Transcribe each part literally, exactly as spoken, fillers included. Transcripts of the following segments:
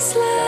Surrender.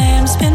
Good.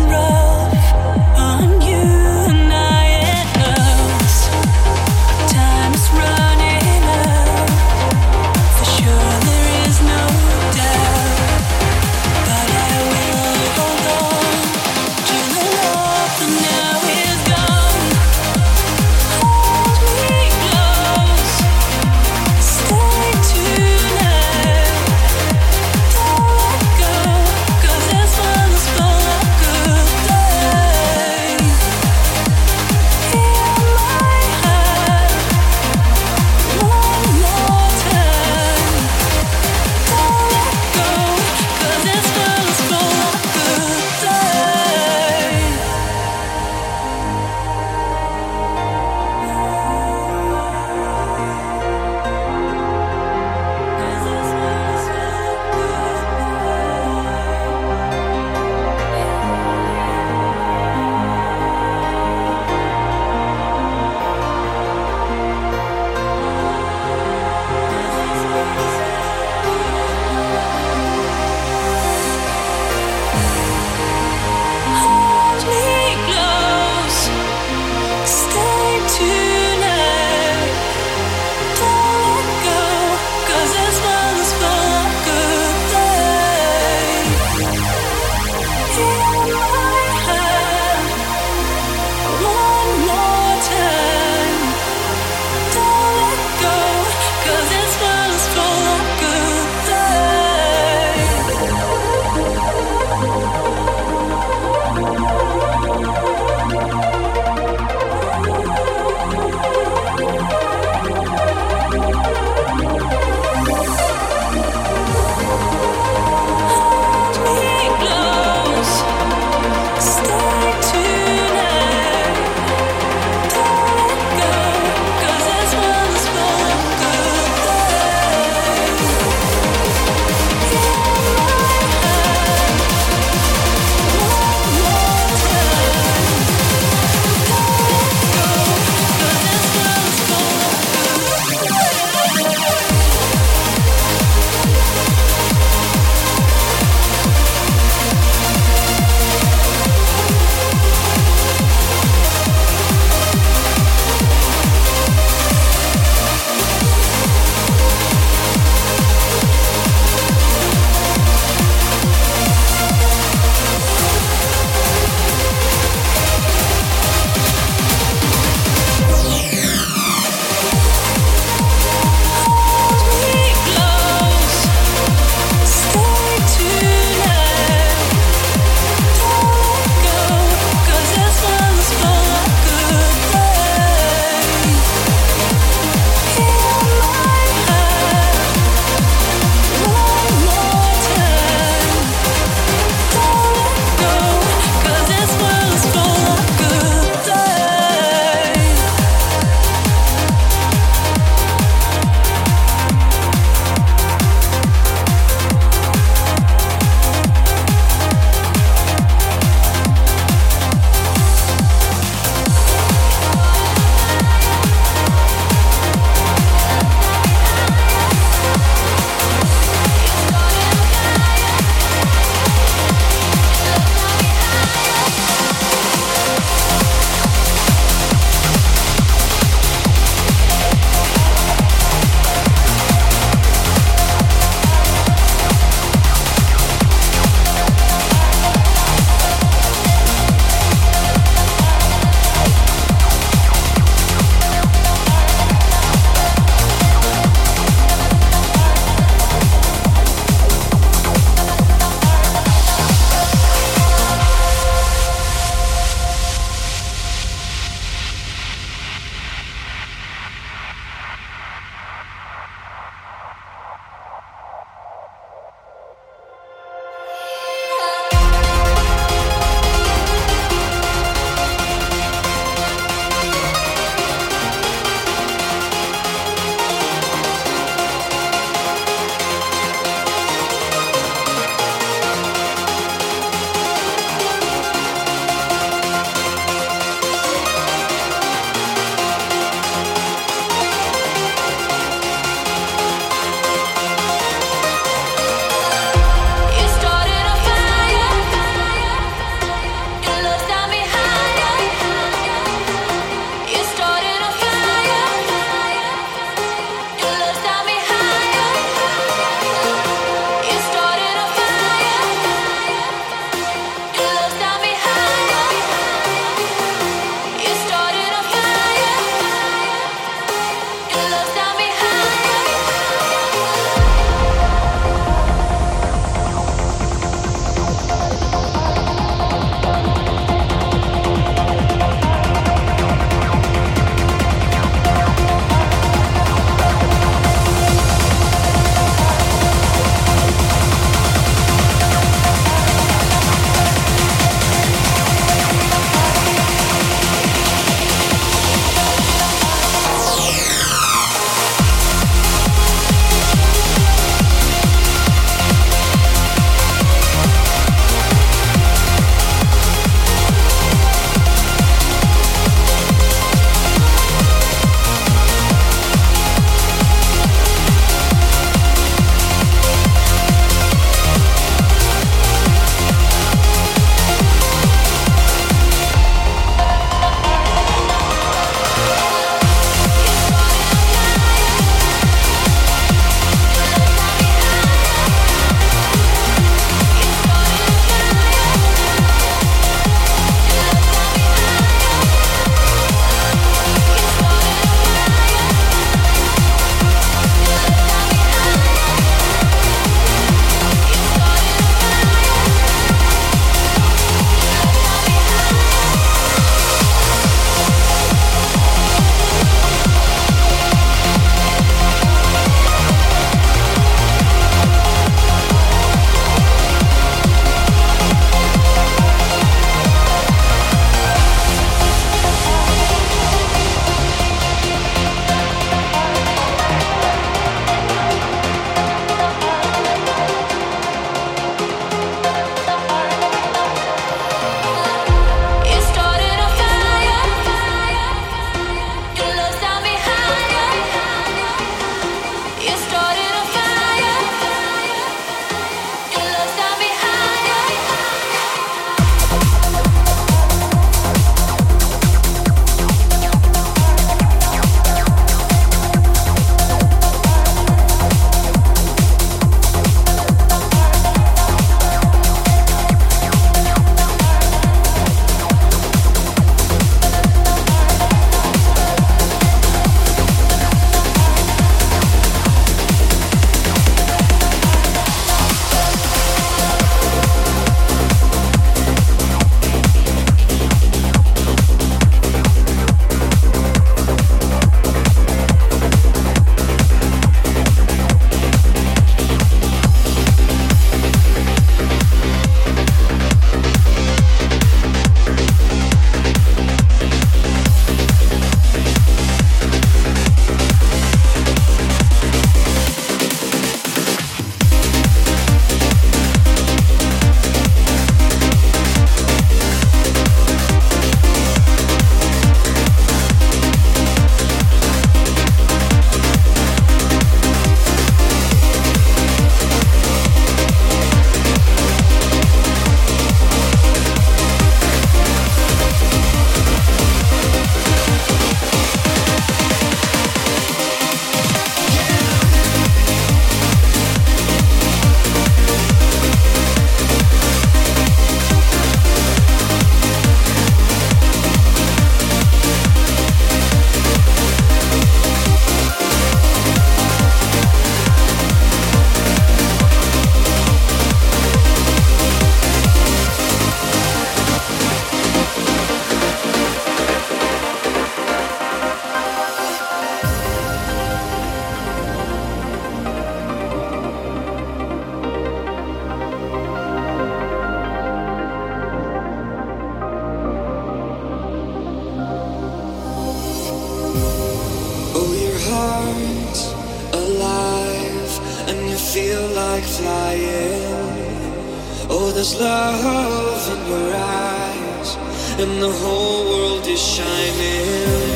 There's love in your eyes, and the whole world is shining.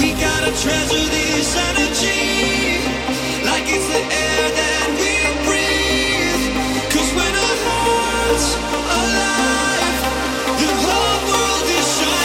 We gotta treasure this energy like it's the air that we breathe. 'Cause when our hearts are alive, the whole world is shining.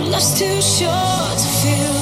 Life's too short to feel